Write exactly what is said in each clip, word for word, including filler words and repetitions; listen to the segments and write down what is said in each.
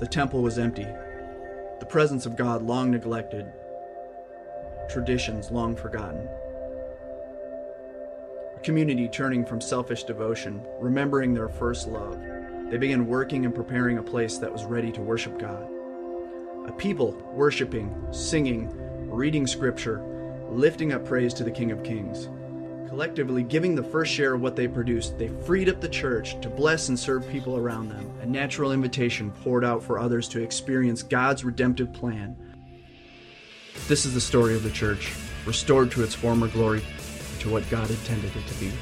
The temple was empty. The presence of God long neglected. Traditions long forgotten. A community turning from selfish devotion, remembering their first love. They began working and preparing a place that was ready to worship God. A people worshiping, singing, reading scripture, lifting up praise to the King of Kings. Collectively giving the first share of what they produced, they freed up the church to bless and serve people around them. A natural invitation poured out for others to experience God's redemptive plan. This is the story of the church, restored to its former glory, to what God intended it to be.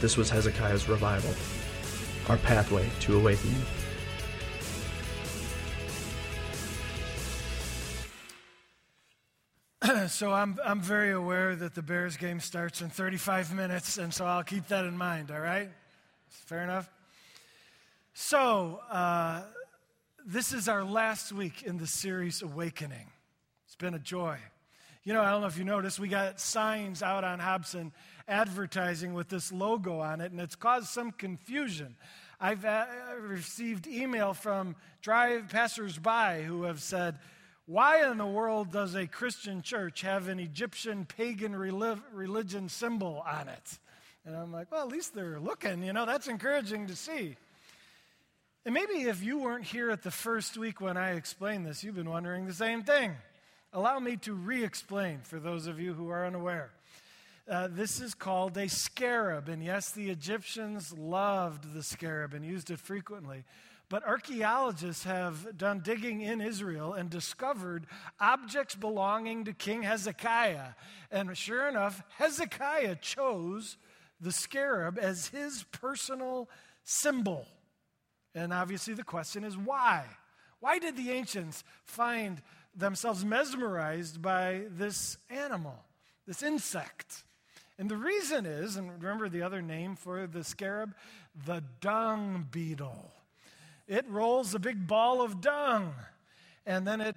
This was Hezekiah's revival, our pathway to awakening. So I'm I'm very aware that the Bears game starts in thirty-five minutes, and so I'll keep that in mind, all right? Fair enough? So uh, this is our last week in the series Awakening. It's been a joy. You know, I don't know if you noticed, we got signs out on Hobson advertising with this logo on it, and it's caused some confusion. I've uh, received email from drive passersby who have said, why in the world does a Christian church have an Egyptian pagan reli- religion symbol on it? And I'm like, well, at least they're looking, you know, that's encouraging to see. And maybe if you weren't here at the first week when I explained this, you've been wondering the same thing. Allow me to re-explain for those of you who are unaware. Uh, this is called a scarab, and yes, the Egyptians loved the scarab and used it frequently. But archaeologists have done digging in Israel and discovered objects belonging to King Hezekiah. And sure enough, Hezekiah chose the scarab as his personal symbol. And obviously the question is why? Why did the ancients find themselves mesmerized by this animal, this insect? And the reason is, and remember the other name for the scarab? The dung beetle. It rolls a big ball of dung, and then it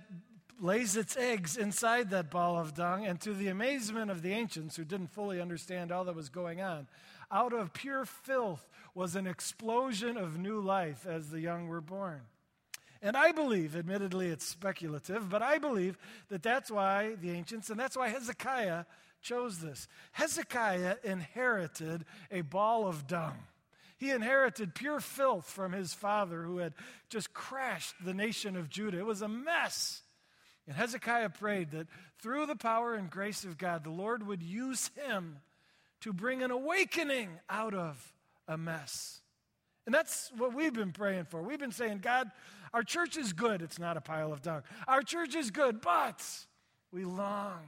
lays its eggs inside that ball of dung, and to the amazement of the ancients who didn't fully understand all that was going on, out of pure filth was an explosion of new life as the young were born. And I believe, admittedly it's speculative, but I believe that that's why the ancients, and that's why Hezekiah chose this. Hezekiah inherited a ball of dung. He inherited pure filth from his father who had just crashed the nation of Judah. It was a mess. And Hezekiah prayed that through the power and grace of God, the Lord would use him to bring an awakening out of a mess. And that's what we've been praying for. We've been saying, God, our church is good. It's not a pile of dung. Our church is good, but we long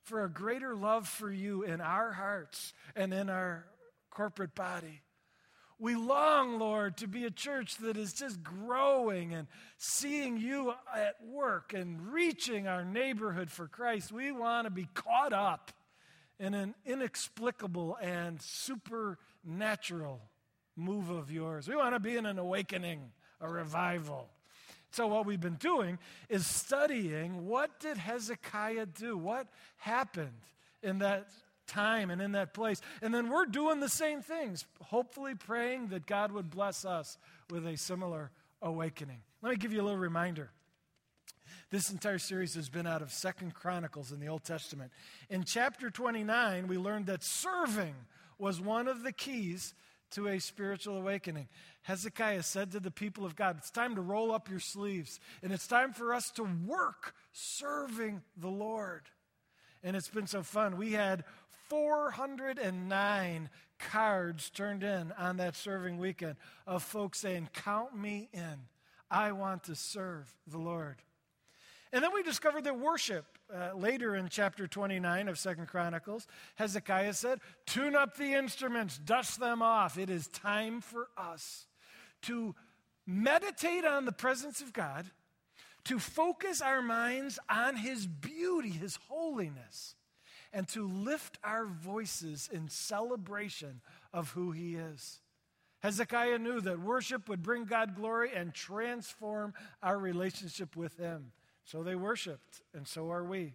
for a greater love for you in our hearts and in our corporate body. We long, Lord, to be a church that is just growing and seeing you at work and reaching our neighborhood for Christ. We want to be caught up in an inexplicable and supernatural move of yours. We want to be in an awakening, a revival. So what we've been doing is studying what did Hezekiah do? What happened in that time and in that place. And then we're doing the same things, hopefully praying that God would bless us with a similar awakening. Let me give you a little reminder. This entire series has been out of Second Chronicles in the Old Testament. In chapter twenty-nine, we learned that serving was one of the keys to a spiritual awakening. Hezekiah said to the people of God, it's time to roll up your sleeves, and it's time for us to work serving the Lord. And it's been so fun. We had four hundred nine cards turned in on that serving weekend of folks saying, count me in. I want to serve the Lord. And then we discovered that worship, uh, later in chapter twenty-nine of Second Chronicles, Hezekiah said, tune up the instruments, dust them off. It is time for us to meditate on the presence of God, to focus our minds on his beauty, his holiness, and to lift our voices in celebration of who he is. Hezekiah knew that worship would bring God glory and transform our relationship with him. So they worshiped, and so are we.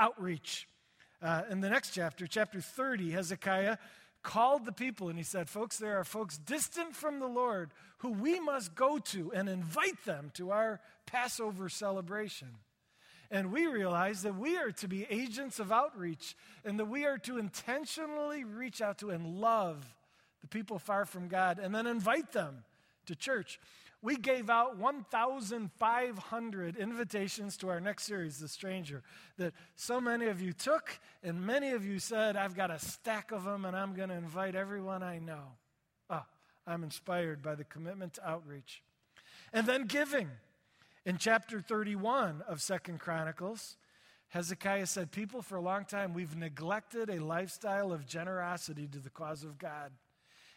Outreach. Uh, in the next chapter, chapter thirty, Hezekiah called the people and he said, folks, there are folks distant from the Lord who we must go to and invite them to our Passover celebration. And we realize that we are to be agents of outreach and that we are to intentionally reach out to and love the people far from God and then invite them to church. We gave out fifteen hundred invitations to our next series, The Stranger, that so many of you took, and many of you said, I've got a stack of them, and I'm going to invite everyone I know. Oh, I'm inspired by the commitment to outreach. And then giving. In chapter thirty-one of Second Chronicles, Hezekiah said, people, for a long time, we've neglected a lifestyle of generosity to the cause of God.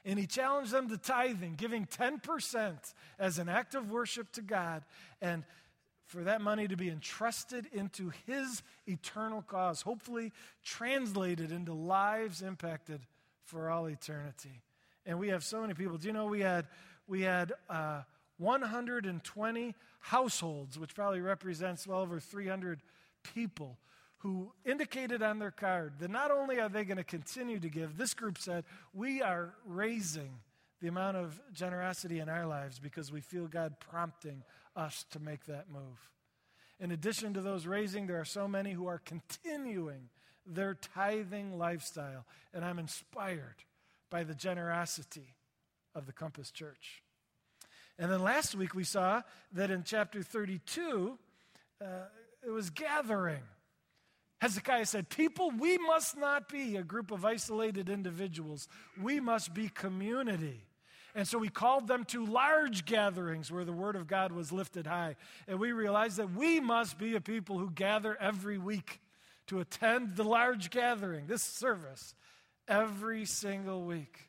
And he challenged them to tithing, giving ten percent as an act of worship to God, and for that money to be entrusted into his eternal cause, hopefully translated into lives impacted for all eternity. And we have so many people. Do you know we had we had uh, one hundred twenty households, which probably represents well over three hundred people, who indicated on their card that not only are they going to continue to give, this group said, we are raising the amount of generosity in our lives because we feel God prompting us to make that move. In addition to those raising, there are so many who are continuing their tithing lifestyle, and I'm inspired by the generosity of the Compass Church. And then last week we saw that in chapter thirty-two, uh, it was gathering. Hezekiah said, people, we must not be a group of isolated individuals. We must be community. And so we called them to large gatherings where the word of God was lifted high. And we realized that we must be a people who gather every week to attend the large gathering, this service, every single week.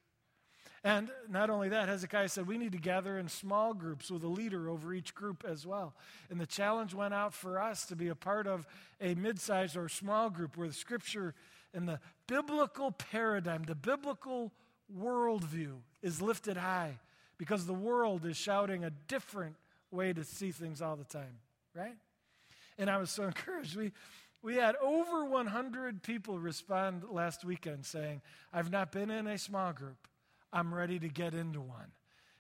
And not only that, Hezekiah said, we need to gather in small groups with a leader over each group as well. And the challenge went out for us to be a part of a mid-sized or small group where the scripture and the biblical paradigm, the biblical worldview is lifted high because the world is shouting a different way to see things all the time, right? And I was so encouraged. We We had over one hundred people respond last weekend saying, I've not been in a small group. I'm ready to get into one.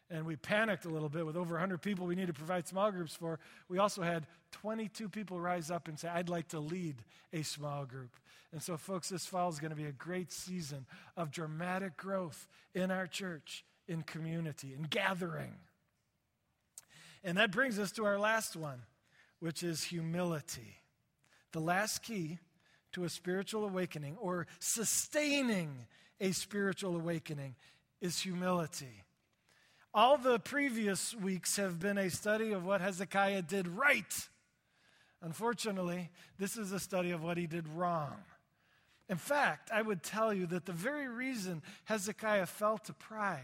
And we panicked a little bit with over one hundred people we need to provide small groups for. We also had twenty-two people rise up and say, I'd like to lead a small group. And so, folks, this fall is going to be a great season of dramatic growth in our church, in community, in gathering. And that brings us to our last one, which is humility. The last key to a spiritual awakening or sustaining a spiritual awakening is humility. All the previous weeks have been a study of what Hezekiah did right. Unfortunately, this is a study of what he did wrong. In fact, I would tell you that the very reason Hezekiah fell to pride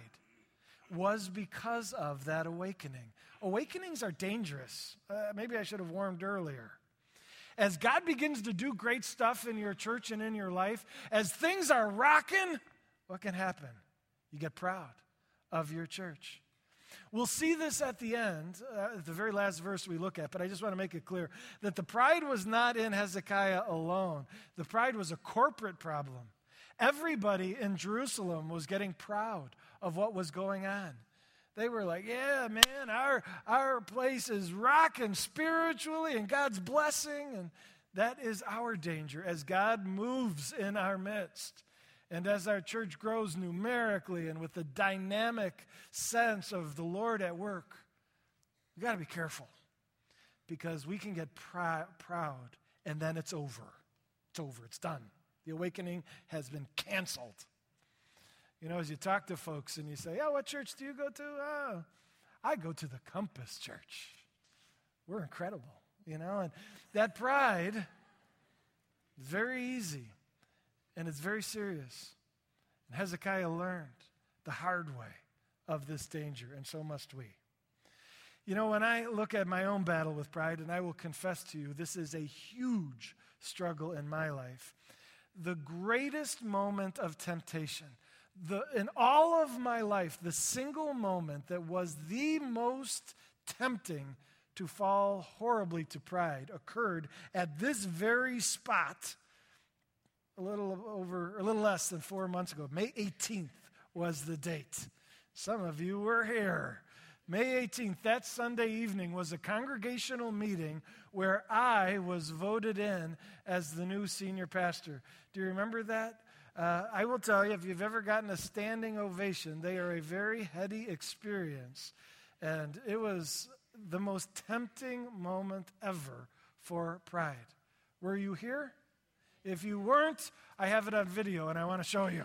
was because of that awakening. Awakenings are dangerous. Uh, maybe I should have warned earlier. As God begins to do great stuff in your church and in your life, as things are rocking, what can happen? You get proud of your church. We'll see this at the end, uh, the very last verse we look at, but I just want to make it clear that the pride was not in Hezekiah alone. The pride was a corporate problem. Everybody in Jerusalem was getting proud of what was going on. They were like, yeah, man, our, our place is rocking spiritually and God's blessing. And that is our danger as God moves in our midst. And as our church grows numerically and with the dynamic sense of the Lord at work, you got to be careful because we can get pr- proud and then it's over. It's over. It's done. The awakening has been canceled. You know, as you talk to folks and you say, oh, what church do you go to? Oh, I go to the Compass Church. We're incredible, you know, and that pride is very easy. And it's very serious. And Hezekiah learned the hard way of this danger, and so must we. You know, when I look at my own battle with pride, and I will confess to you, this is a huge struggle in my life. The greatest moment of temptation, the in all of my life, the single moment that was the most tempting to fall horribly to pride occurred at this very spot a little over, a little less than four months ago. May eighteenth was the date. Some of you were here. May eighteenth, that Sunday evening, was a congregational meeting where I was voted in as the new senior pastor. Do you remember that? Uh, I will tell you, if you've ever gotten a standing ovation, they are a very heady experience. And it was the most tempting moment ever for pride. Were you here? If you weren't, I have it on video, and I want to show you.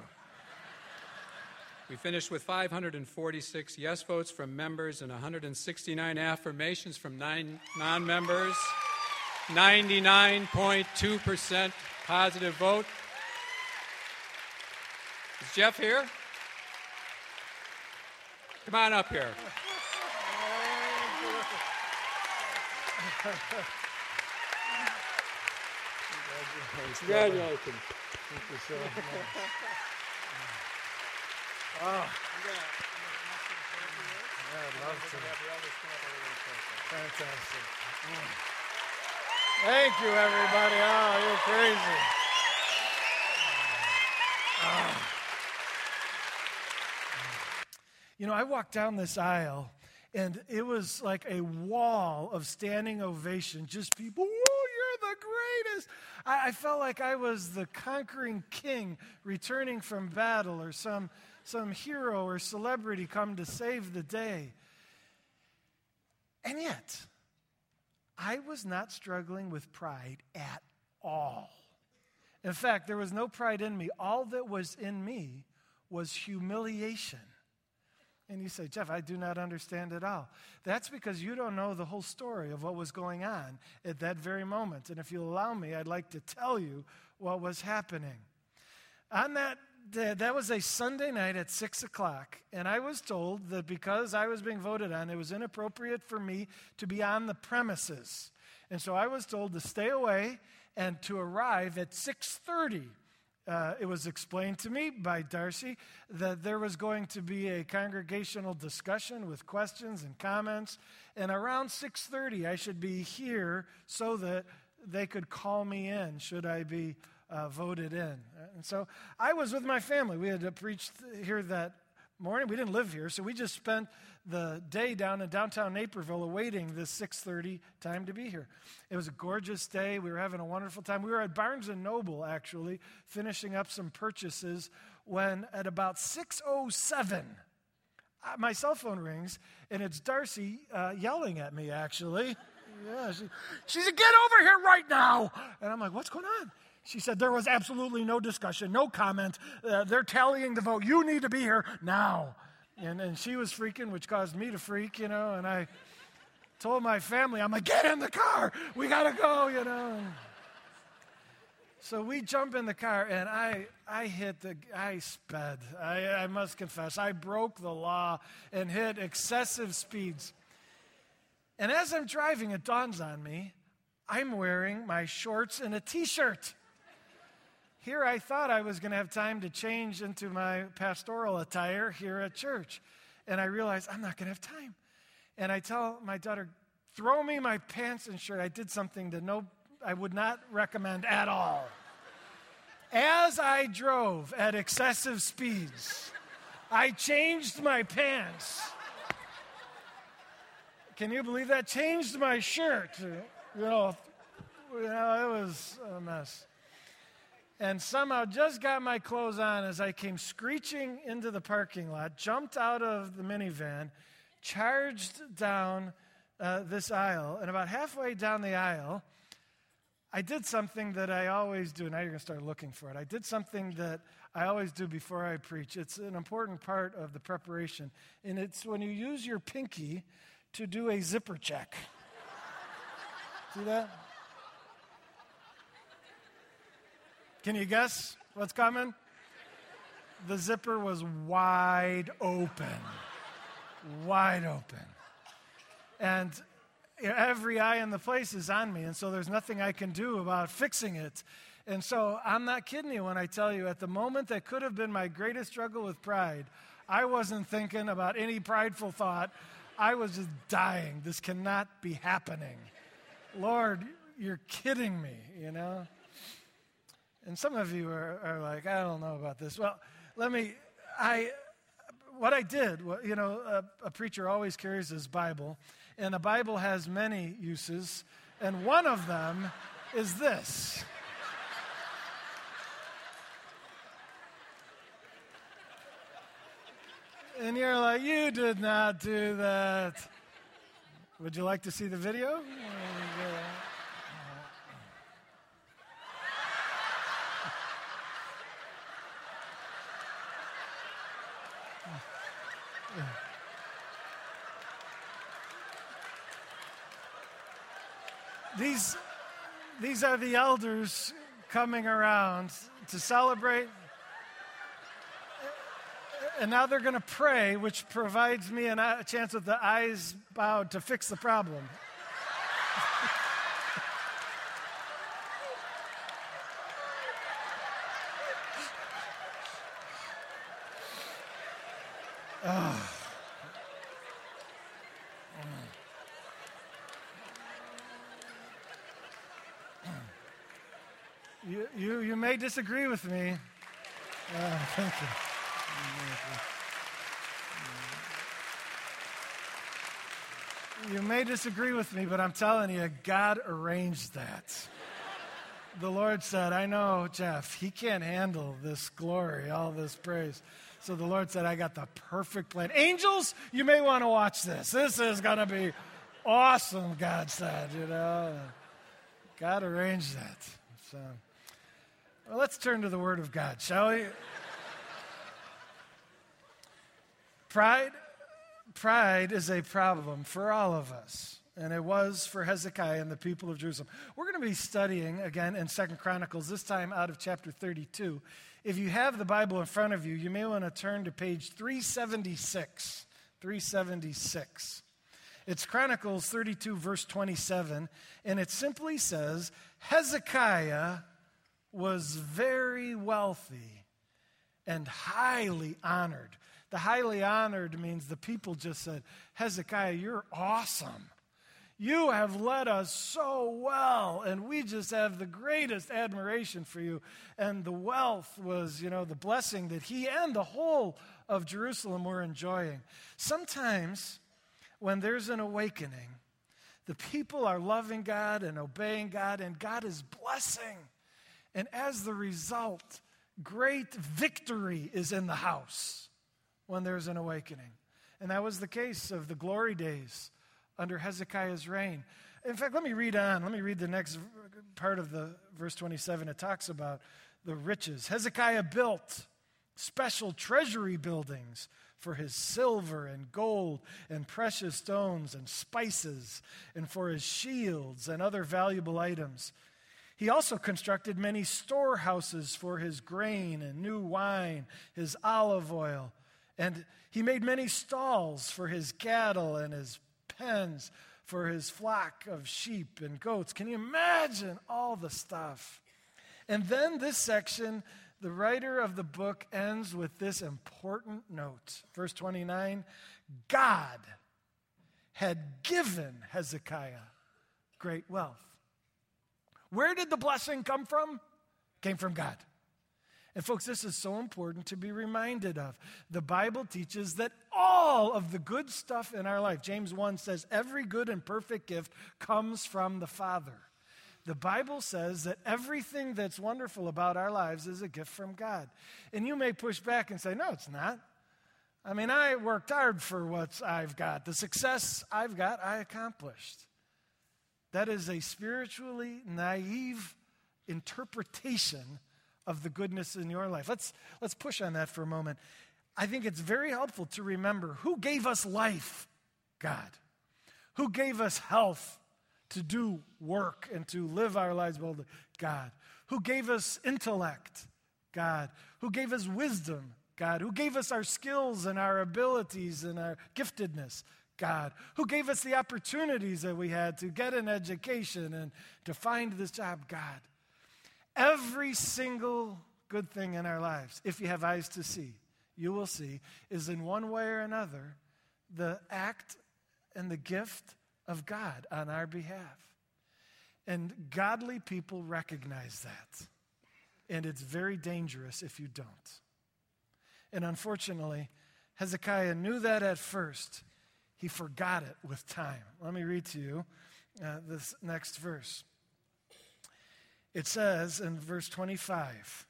We finished with five hundred forty-six yes votes from members and one hundred sixty-nine affirmations from nine non-members, ninety-nine point two percent positive vote. Is Jeff here? Come on up here. Congratulations. Congratulations. Thank you so much. Wow. Yeah, I'd love to. Fantastic. Mm. Thank you, everybody. Oh, you're crazy. Oh. You know, I walked down this aisle, and it was like a wall of standing ovation, just people, woo, you're the greatest. I, I felt like I was the conquering king returning from battle, or some, some hero or celebrity come to save the day. And yet, I was not struggling with pride at all. In fact, there was no pride in me. All that was in me was humiliation. And you say, Jeff, I do not understand at all. That's because you don't know the whole story of what was going on at that very moment. And if you'll allow me, I'd like to tell you what was happening. On that day, that was a Sunday night at six o'clock, and I was told that because I was being voted on, it was inappropriate for me to be on the premises. And so I was told to stay away and to arrive at six thirty. Uh, it was explained to me by Darcy that there was going to be a congregational discussion with questions and comments, and around six thirty I should be here so that they could call me in should I be uh, voted in. And so I was with my family. We had preached here that morning. We didn't live here, so we just spent the day down in downtown Naperville awaiting this six thirty time to be here. It was a gorgeous day. We were having a wonderful time. We were at Barnes and Noble, actually, finishing up some purchases when at about six oh seven, my cell phone rings, and it's Darcy uh, yelling at me, actually. Yeah, she, she said, get over here right now. And I'm like, what's going on? She said, there was absolutely no discussion, no comment. Uh, they're tallying the vote. You need to be here now. And and she was freaking, which caused me to freak, you know, and I told my family, I'm like, get in the car. We got to go, you know. So we jump in the car, and I I hit the, I sped. I, I must confess, I broke the law and hit excessive speeds. And as I'm driving, it dawns on me, I'm wearing my shorts and a T-shirt. Here I thought I was going to have time to change into my pastoral attire here at church. And I realized I'm not going to have time. And I tell my daughter, throw me my pants and shirt. I did something that no, I would not recommend at all. As I drove at excessive speeds, I changed my pants. Can you believe that? Changed my shirt. You know, you know it was a mess. And somehow just got my clothes on as I came screeching into the parking lot, jumped out of the minivan, charged down uh, this aisle. And about halfway down the aisle, I did something that I always do. Now you're going to start looking for it. I did something that I always do before I preach. It's an important part of the preparation. And it's when you use your pinky to do a zipper check. See that? Can you guess what's coming? The zipper was wide open, wide open. And every eye in the place is on me, and so there's nothing I can do about fixing it. And so I'm not kidding you when I tell you, at the moment that could have been my greatest struggle with pride, I wasn't thinking about any prideful thought. I was just dying. This cannot be happening. Lord, you're kidding me, you know? And some of you are, are like, I don't know about this. Well, let me, I, what I did, you know, a, a preacher always carries his Bible, and a Bible has many uses, and one of them is this. And you're like, you did not do that. Would you like to see the video? These, these are the elders coming around to celebrate. And now they're going to pray, which provides me a chance with the eyes bowed to fix the problem. Oh. You, you, you may disagree with me. Uh, thank you. You may disagree with me, but I'm telling you, God arranged that. The Lord said, I know, Jeff, he can't handle this glory, all this praise. So the Lord said, I got the perfect plan. Angels, you may want to watch this. This is going to be awesome, God said, you know. God arranged that. So, well, let's turn to the Word of God, shall we? Pride, pride is a problem for all of us, and it was for Hezekiah and the people of Jerusalem. We're going to be studying again in Second Chronicles, this time out of chapter thirty-two. If you have the Bible in front of you, you may want to turn to page three seventy-six. three seventy-six. It's Chronicles thirty-two, verse twenty-seven, and it simply says, Hezekiah was very wealthy and highly honored. The highly honored means the people just said, Hezekiah, you're awesome. You have led us so well, and we just have the greatest admiration for you. And the wealth was, you know, the blessing that he and the whole of Jerusalem were enjoying. Sometimes when there's an awakening, the people are loving God and obeying God, and God is blessing. And as the result, great victory is in the house when there's an awakening. And that was the case of the glory days under Hezekiah's reign. In fact, let me read on. Let me read the next part of the verse twenty-seven. It talks about the riches. Hezekiah built special treasury buildings for his silver and gold and precious stones and spices and for his shields and other valuable items. He also constructed many storehouses for his grain and new wine, his olive oil, and he made many stalls for his cattle and his pens for his flock of sheep and goats. Can you imagine all the stuff? And then this section, the writer of the book ends with this important note. Verse twenty-nine, God had given Hezekiah great wealth. Where did the blessing come from? It came from God. And folks, this is so important to be reminded of. The Bible teaches that all of the good stuff in our life, James one says, every good and perfect gift comes from the Father. The Bible says that everything that's wonderful about our lives is a gift from God. And you may push back and say, no, it's not. I mean, I worked hard for what I've got. The success I've got, I accomplished. That is a spiritually naive interpretation of the goodness in your life. Let's let's push on that for a moment. I think it's very helpful to remember who gave us life, God. Who gave us health to do work and to live our lives boldly, God. Who gave us intellect, God. Who gave us wisdom, God. Who gave us our skills and our abilities and our giftedness, God. Who gave us the opportunities that we had to get an education and to find this job, God. Every single good thing in our lives, if you have eyes to see, you will see, is in one way or another the act and the gift of God on our behalf. And godly people recognize that. and it's very dangerous if you don't. And unfortunately, Hezekiah knew that at first. He forgot it with time. Let me read to you uh, this next verse. It says in verse twenty-five,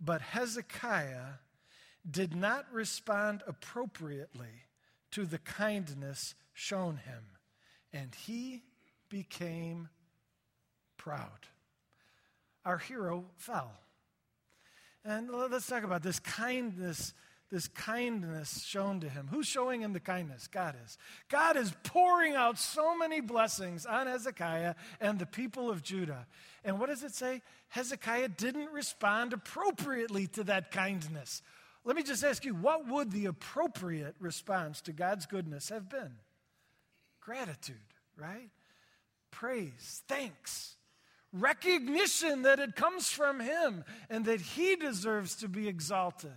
"But Hezekiah did not respond appropriately to the kindness shown him, and he became proud." Our hero fell. And let's talk about this kindness, this kindness shown to him. Who's showing him the kindness? God is. God is pouring out so many blessings on Hezekiah and the people of Judah. And what does it say? Hezekiah didn't respond appropriately to that kindness. Let me just ask you, what would the appropriate response to God's goodness have been? Gratitude, right? Praise, thanks. Recognition that it comes from him and that he deserves to be exalted.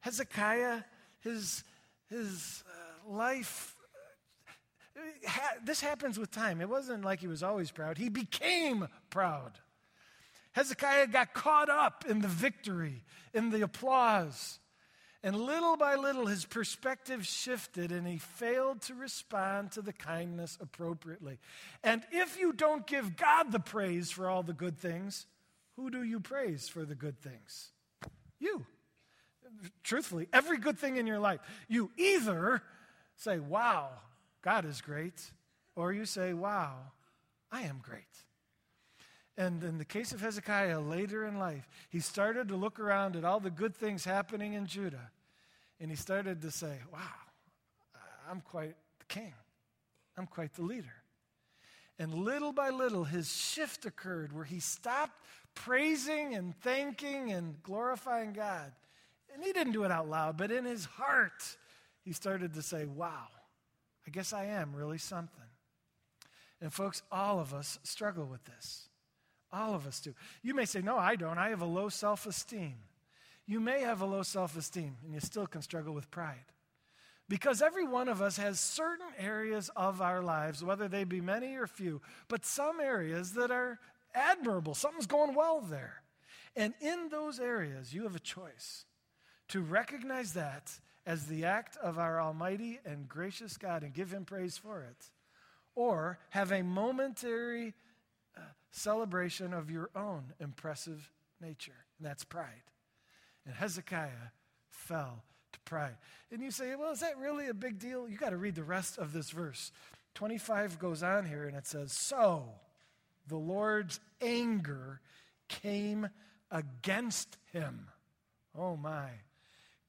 Hezekiah, his, his uh, life, uh, ha- this happens with time. It wasn't like he was always proud. He became proud. Hezekiah got caught up in the victory, in the applause. And little by little, his perspective shifted, and he failed to respond to the kindness appropriately. And if you don't give God the praise for all the good things, who do you praise for the good things? You. Truthfully, every good thing in your life. You either say, wow, God is great, or you say, wow, I am great. And in the case of Hezekiah, later in life, he started to look around at all the good things happening in Judah, and he started to say, wow, I'm quite the king. I'm quite the leader. And little by little, his shift occurred where he stopped praising and thanking and glorifying God. And he didn't do it out loud, but in his heart, he started to say, wow, I guess I am really something. And folks, all of us struggle with this. All of us do. You may say, no, I don't. I have a low self-esteem. You may have a low self-esteem, and you still can struggle with pride. Because every one of us has certain areas of our lives, whether they be many or few, but some areas that are admirable. Something's going well there. And in those areas, you have a choice to recognize that as the act of our almighty and gracious God and give him praise for it, or have a momentary celebration of your own impressive nature, and that's pride. And Hezekiah fell to pride. And you say, well, is that really a big deal? You got to read the rest of this verse. twenty-five goes on here, and it says, so the Lord's anger came against him. Oh, my.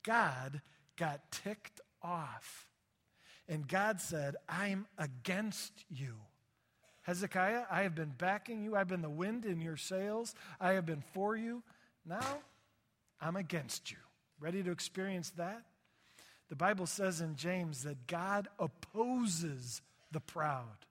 God got ticked off, and God said, I'm against you. Hezekiah, I have been backing you. I've been the wind in your sails. I have been for you. Now, I'm against you. Ready to experience that? The Bible says in James that God opposes the proud.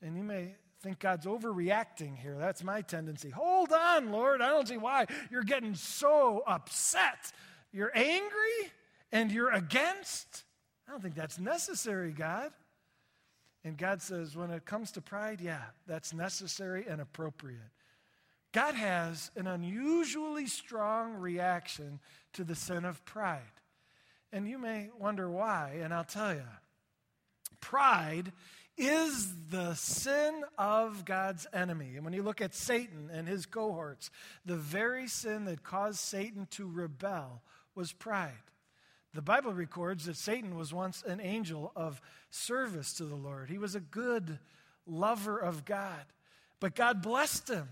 And you may think God's overreacting here. That's my tendency. Hold on, Lord. I don't see why. You're getting so upset. You're angry and you're against? I don't think that's necessary, God. And God says, when it comes to pride, yeah, that's necessary and appropriate. God has an unusually strong reaction to the sin of pride. And you may wonder why, and I'll tell you. Pride is the sin of God's enemy. And when you look at Satan and his cohorts, the very sin that caused Satan to rebel was pride. The Bible records that Satan was once an angel of service to the Lord. He was a good lover of God. But God blessed him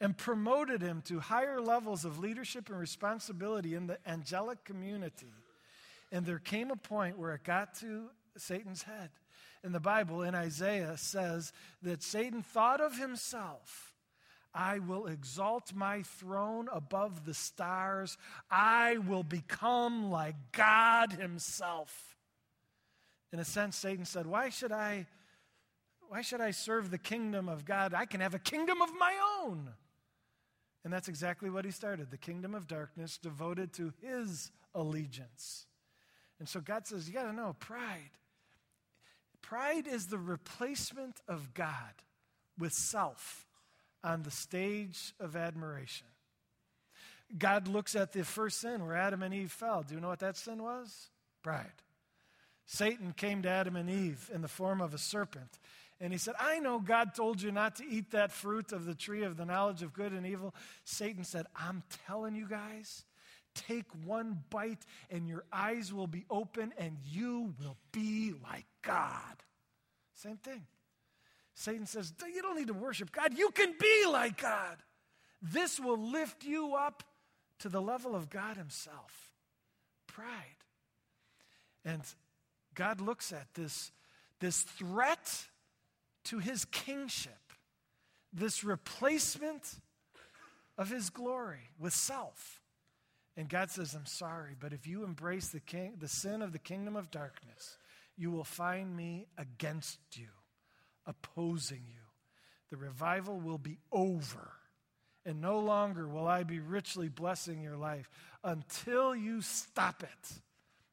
and promoted him to higher levels of leadership and responsibility in the angelic community. And there came a point where it got to Satan's head. In the Bible, in Isaiah, says that Satan thought of himself, I will exalt my throne above the stars. I will become like God himself. In a sense, Satan said, why should I, why should I serve the kingdom of God? I can have a kingdom of my own. And that's exactly what he started, the kingdom of darkness devoted to his allegiance. And so God says, you got to know, pride. Pride is the replacement of God with self on the stage of admiration. God looks at the first sin where Adam and Eve fell. Do you know what that sin was? Pride. Satan came to Adam and Eve in the form of a serpent. And he said, I know God told you not to eat that fruit of the tree of the knowledge of good and evil. Satan said, I'm telling you guys, take one bite and your eyes will be open and you will be like God. Same thing. Satan says, you don't need to worship God. You can be like God. This will lift you up to the level of God himself. Pride. And God looks at this, this threat to his kingship, this replacement of his glory with self. And God says, I'm sorry, but if you embrace the king, the sin of the kingdom of darkness, you will find me against you, opposing you. The revival will be over, and no longer will I be richly blessing your life. Until you stop it,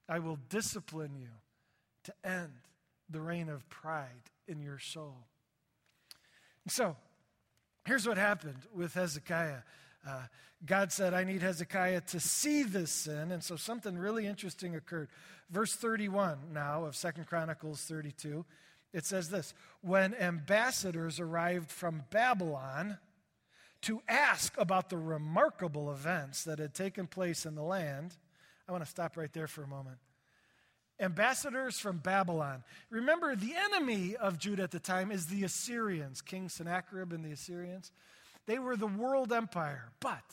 I will discipline you to end the reign of pride in your soul. And so, here's what happened with Hezekiah. Uh, God said, I need Hezekiah to see this sin. And so something really interesting occurred. Verse thirty-one now of Second Chronicles thirty-two, it says this, when ambassadors arrived from Babylon to ask about the remarkable events that had taken place in the land. I want to stop right there for a moment. Ambassadors from Babylon. Remember, the enemy of Judah at the time is the Assyrians, King Sennacherib and the Assyrians. They were the world empire, but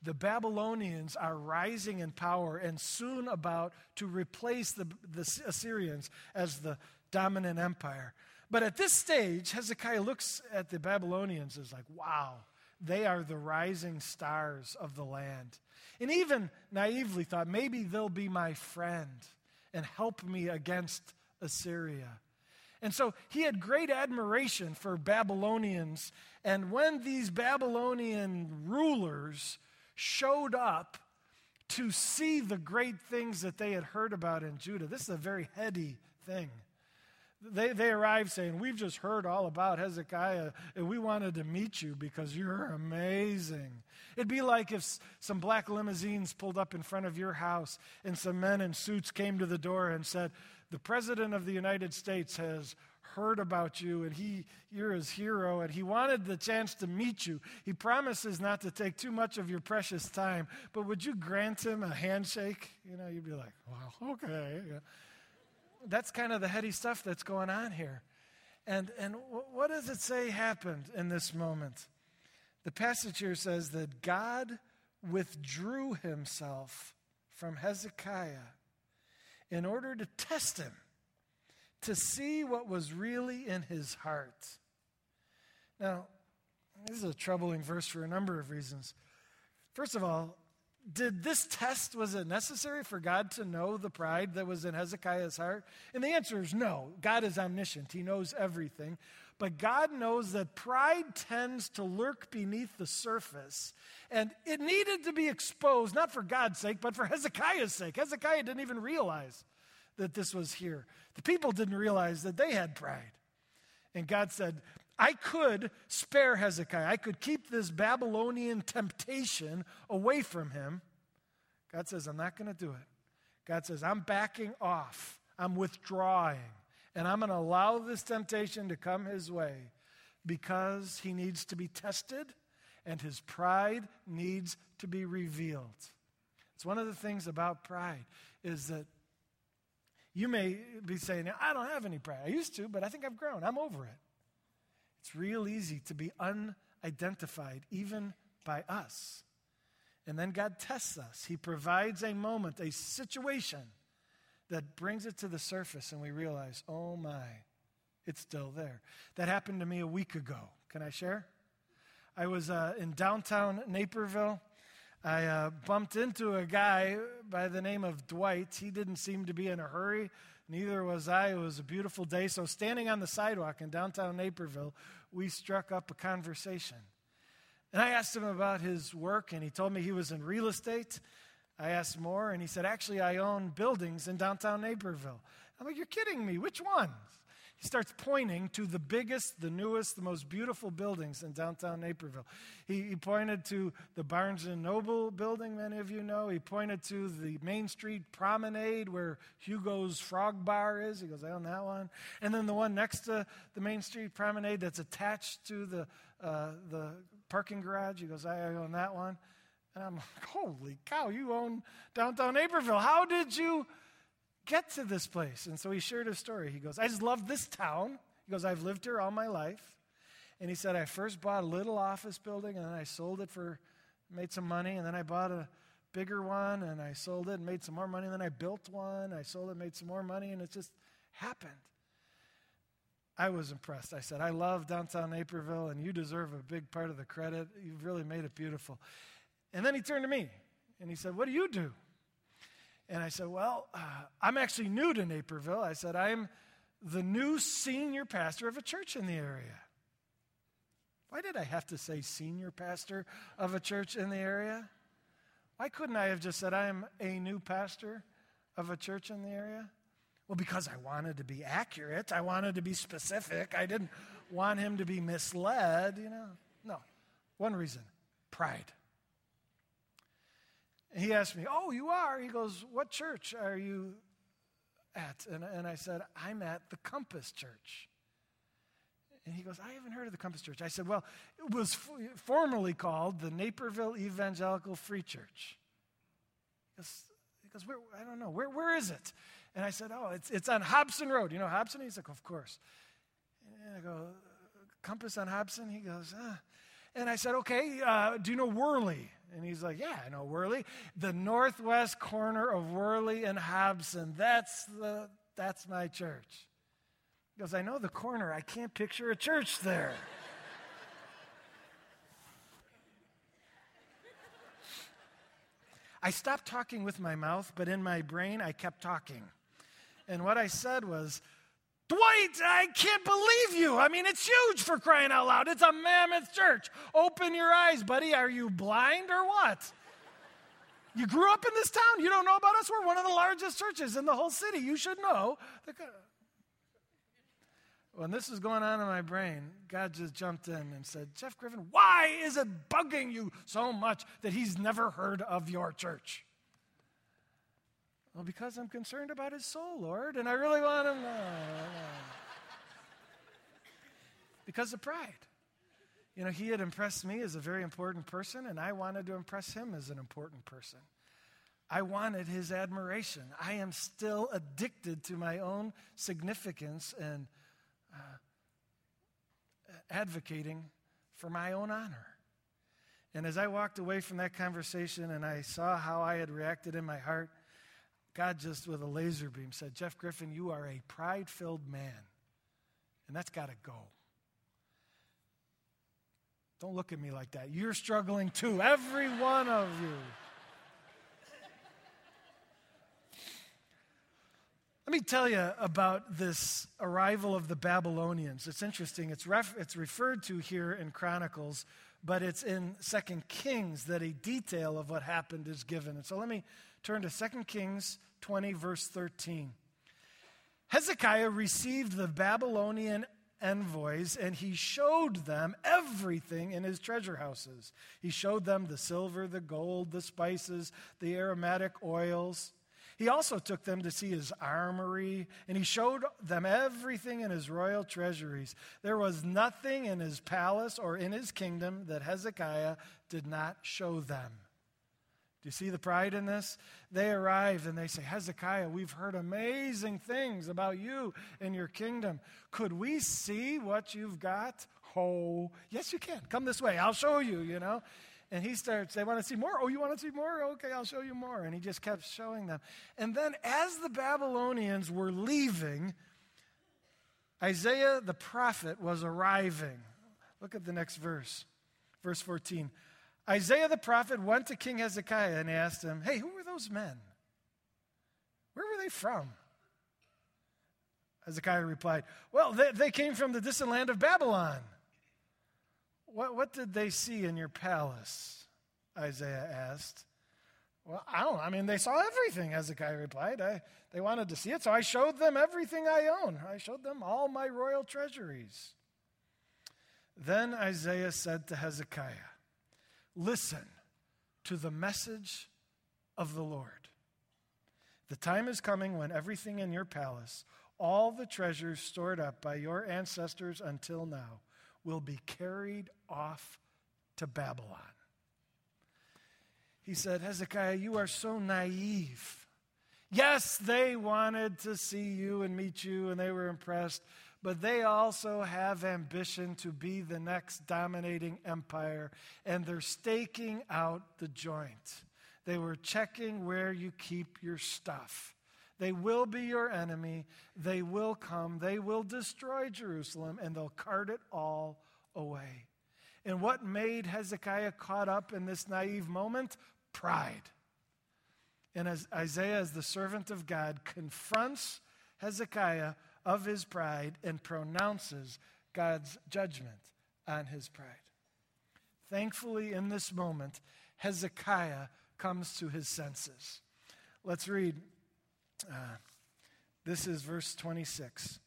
the Babylonians are rising in power and soon about to replace the, the Assyrians as the dominant empire. But at this stage, Hezekiah looks at the Babylonians and is like, wow, they are the rising stars of the land. And even naively thought, maybe they'll be my friend and help me against Assyria. And so he had great admiration for Babylonians. And when these Babylonian rulers showed up to see the great things that they had heard about in Judah, this is a very heady thing. They they arrived saying, we've just heard all about Hezekiah, and we wanted to meet you because you're amazing. It'd be like if some black limousines pulled up in front of your house and some men in suits came to the door and said, the President of the United States has heard about you, and he you're his hero, and he wanted the chance to meet you. He promises not to take too much of your precious time, but would you grant him a handshake? You know, you'd be like, wow, okay, yeah. That's kind of the heady stuff that's going on here. And and what does it say happened in this moment? The passage here says that God withdrew himself from Hezekiah in order to test him, to see what was really in his heart. Now, this is a troubling verse for a number of reasons. First of all, Did this test, was it necessary for God to know the pride that was in Hezekiah's heart? And the answer is no. God is omniscient. He knows everything. But God knows that pride tends to lurk beneath the surface. And it needed to be exposed, not for God's sake, but for Hezekiah's sake. Hezekiah didn't even realize that this was here. The people didn't realize that they had pride. And God said, I could spare Hezekiah. I could keep this Babylonian temptation away from him. God says, I'm not going to do it. God says, I'm backing off. I'm withdrawing. And I'm going to allow this temptation to come his way because he needs to be tested and his pride needs to be revealed. It's one of the things about pride is that you may be saying, I don't have any pride. I used to, but I think I've grown. I'm over it. It's real easy to be unidentified, even by us. And then God tests us. He provides a moment, a situation that brings it to the surface, and we realize, oh my, it's still there. That happened to me a week ago. Can I share? I was uh, in downtown Naperville. I uh, bumped into a guy by the name of Dwight. He didn't seem to be in a hurry. Neither was I. It was a beautiful day. So standing on the sidewalk in downtown Naperville, we struck up a conversation. And I asked him about his work, and he told me he was in real estate. I asked more, and he said, actually, I own buildings in downtown Naperville. I'm like, you're kidding me. Which ones? He starts pointing to the biggest, the newest, the most beautiful buildings in downtown Naperville. He, he pointed to the Barnes and Noble building, many of you know. He pointed to the Main Street Promenade where Hugo's Frog Bar is. He goes, I own that one. And then the one next to the Main Street Promenade that's attached to the uh, the parking garage. He goes, I own that one. And I'm like, holy cow, you own downtown Naperville. How did you get to this place? And so he shared his story. He goes, I just love this town. He goes, I've lived here all my life. And he said, I first bought a little office building, and then I sold it for, made some money, and then I bought a bigger one, and I sold it and made some more money, and then I built one, I sold it, made some more money, and it just happened. I was impressed. I said, I love downtown Naperville, and you deserve a big part of the credit. You've really made it beautiful. And then he turned to me, and he said, what do you do? And I said, well, uh, I'm actually new to Naperville. I said, I'm the new senior pastor of a church in the area. Why did I have to say senior pastor of a church in the area? Why couldn't I have just said, I'm a new pastor of a church in the area? Well, because I wanted to be accurate. I wanted to be specific. I didn't want him to be misled, you know. No, one reason, pride. He asked me, oh, you are? He goes, what church are you at? And, and I said, I'm at the Compass Church. And he goes, I haven't heard of the Compass Church. I said, well, it was f- formerly called the Naperville Evangelical Free Church. He goes, he goes where, I don't know. Where, where is it? And I said, oh, it's it's on Hobson Road. You know Hobson? He's like, of course. And I go, Compass on Hobson? He goes, ah. And I said, okay, uh, do you know Worley? And he's like, yeah, I know Worley. The northwest corner of Worley and Hobson, that's the that's my church. He goes, I know the corner. I can't picture a church there. I stopped talking with my mouth, but in my brain, I kept talking. And what I said was, Dwight, I can't believe you. I mean, it's huge, for crying out loud. It's a mammoth church. Open your eyes, buddy. Are you blind or what? You grew up in this town. You don't know about us? We're one of the largest churches in the whole city. You should know. When this was going on in my brain, God just jumped in and said, Jeff Griffin, why is it bugging you so much that he's never heard of your church? Well, because I'm concerned about his soul, Lord, and I really want him. Uh, because of pride. You know, he had impressed me as a very important person, and I wanted to impress him as an important person. I wanted his admiration. I am still addicted to my own significance and uh, advocating for my own honor. And as I walked away from that conversation and I saw how I had reacted in my heart, God just with a laser beam said, Jeff Griffin, you are a pride-filled man, and that's got to go. Don't look at me like that. You're struggling too, every one of you. Let me tell you about this arrival of the Babylonians. It's interesting. It's, ref- it's referred to here in Chronicles, but it's in Second Kings that a detail of what happened is given. And so let me turn to Second Kings twenty, verse thirteen. Hezekiah received the Babylonian envoys, and he showed them everything in his treasure houses. He showed them the silver, the gold, the spices, the aromatic oils. He also took them to see his armory, and he showed them everything in his royal treasuries. There was nothing in his palace or in his kingdom that Hezekiah did not show them. Do you see the pride in this? They arrived and they say, Hezekiah, we've heard amazing things about you and your kingdom. Could we see what you've got? Oh, yes, you can. Come this way. I'll show you, you know. And he starts, they want to see more. Oh, you want to see more? Okay, I'll show you more. And he just kept showing them. And then as the Babylonians were leaving, Isaiah the prophet was arriving. Look at the next verse, verse fourteen. Isaiah the prophet went to King Hezekiah and asked him, hey, who were those men? Where were they from? Hezekiah replied, well, they, they came from the distant land of Babylon. What, what did they see in your palace? Isaiah asked. Well, I don't know. I mean, they saw everything, Hezekiah replied. I, they wanted to see it, so I showed them everything I own. I showed them all my royal treasuries. Then Isaiah said to Hezekiah, listen to the message of the Lord. The time is coming when everything in your palace, all the treasures stored up by your ancestors until now, will be carried off to Babylon. He said, Hezekiah, you are so naive. Yes, they wanted to see you and meet you, and they were impressed, but they also have ambition to be the next dominating empire, and they're staking out the joint. They were checking where you keep your stuff. They will be your enemy. They will come. They will destroy Jerusalem, and they'll cart it all away. And what made Hezekiah caught up in this naive moment? Pride. And as Isaiah, as the servant of God, confronts Hezekiah of his pride and pronounces God's judgment on his pride. Thankfully, in this moment, Hezekiah comes to his senses. Let's read. Uh, this is verse twenty-six.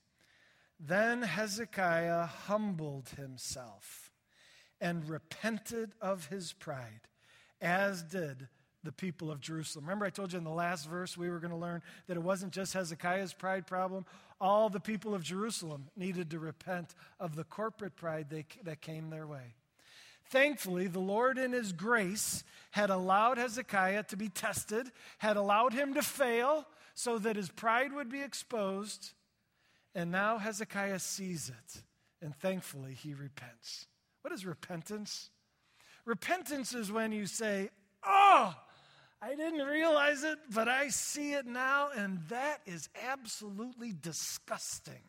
Then Hezekiah humbled himself and repented of his pride, as did the people of Jerusalem. Remember, I told you in the last verse we were going to learn that it wasn't just Hezekiah's pride problem. All the people of Jerusalem needed to repent of the corporate pride they, that came their way. Thankfully, the Lord in his grace had allowed Hezekiah to be tested, had allowed him to fail so that his pride would be exposed. And now Hezekiah sees it, and thankfully he repents. What is repentance? Repentance is when you say, oh, I didn't realize it, but I see it now, and that is absolutely disgusting.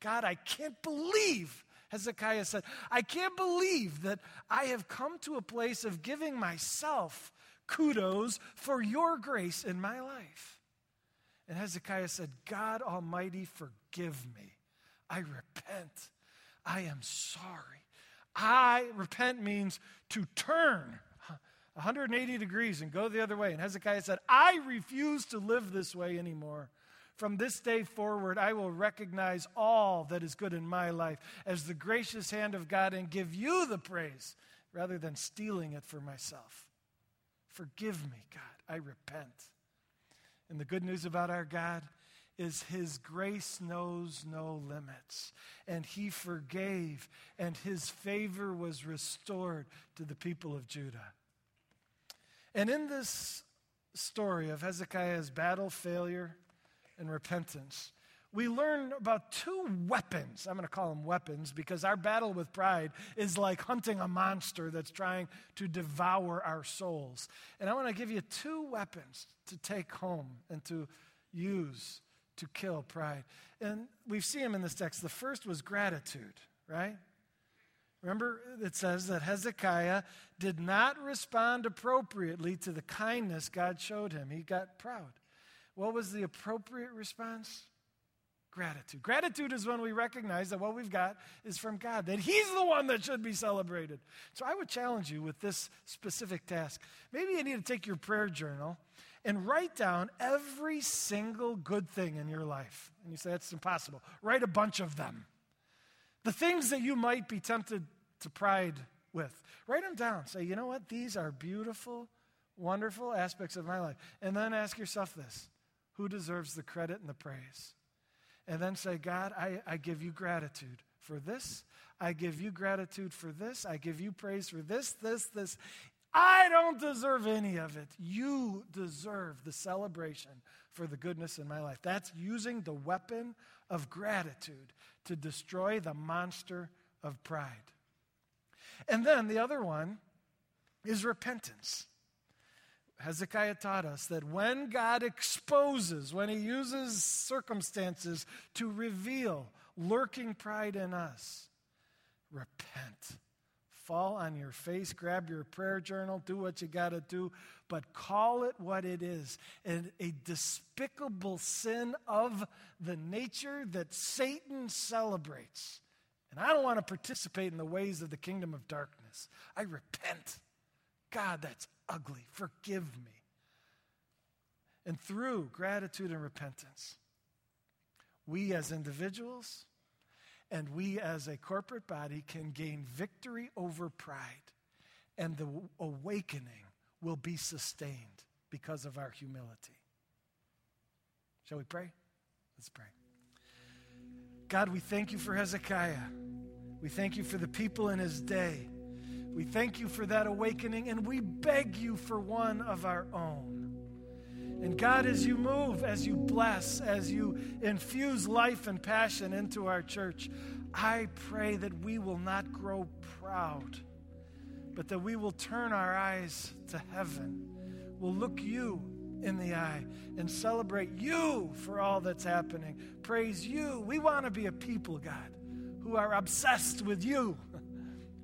God, I can't believe Hezekiah said, I can't believe that I have come to a place of giving myself kudos for your grace in my life. And Hezekiah said, God Almighty, forgive me. I repent. I am sorry. I repent means to turn one hundred eighty degrees and go the other way. And Hezekiah said, I refuse to live this way anymore. From this day forward, I will recognize all that is good in my life as the gracious hand of God and give you the praise rather than stealing it for myself. Forgive me, God. I repent. And the good news about our God is his grace knows no limits. And he forgave, and his favor was restored to the people of Judah. And in this story of Hezekiah's battle, failure, and repentance, we learn about two weapons. I'm going to call them weapons because our battle with pride is like hunting a monster that's trying to devour our souls. And I want to give you two weapons to take home and to use to kill pride. And we see them in this text. The first was gratitude, right? Remember, it says that Hezekiah did not respond appropriately to the kindness God showed him. He got proud. What was the appropriate response? Gratitude. Gratitude is when we recognize that what we've got is from God, that he's the one that should be celebrated. So I would challenge you with this specific task. Maybe you need to take your prayer journal and write down every single good thing in your life. And you say, that's impossible. Write a bunch of them. The things that you might be tempted to pride with. Write them down. Say, you know what? These are beautiful, wonderful aspects of my life. And then ask yourself this. Who deserves the credit and the praise? And then say, God, I, I give you gratitude for this. I give you gratitude for this. I give you praise for this, this, this. I don't deserve any of it. You deserve the celebration for the goodness in my life. That's using the weapon of gratitude to destroy the monster of pride. And then the other one is repentance. Hezekiah taught us that when God exposes, when he uses circumstances to reveal lurking pride in us, repent. Fall on your face, grab your prayer journal, do what you got to do, but call it what it is. And a despicable sin of the nature that Satan celebrates. And I don't want to participate in the ways of the kingdom of darkness. I repent. God, that's ugly. Forgive me. And through gratitude and repentance, we as individuals and we as a corporate body can gain victory over pride, and the awakening will be sustained because of our humility. Shall we pray? Let's pray. God, we thank you for Hezekiah. We thank you for the people in his day. We thank you for that awakening, and we beg you for one of our own. And God, as you move, as you bless, as you infuse life and passion into our church, I pray that we will not grow proud, but that we will turn our eyes to heaven. We'll look you in the eye and celebrate you for all that's happening. Praise you. We want to be a people, God, who are obsessed with you.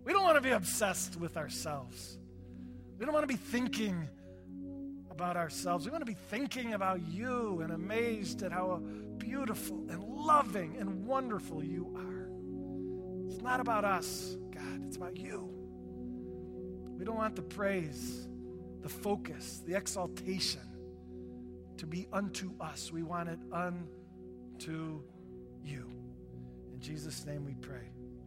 We don't want to be obsessed with ourselves. We don't want to be thinking about ourselves. We want to be thinking about you and amazed at how beautiful and loving and wonderful you are. It's not about us, God. It's about you. We don't want the praise, the focus, the exaltation to be unto us. We want it unto you. In Jesus' name we pray.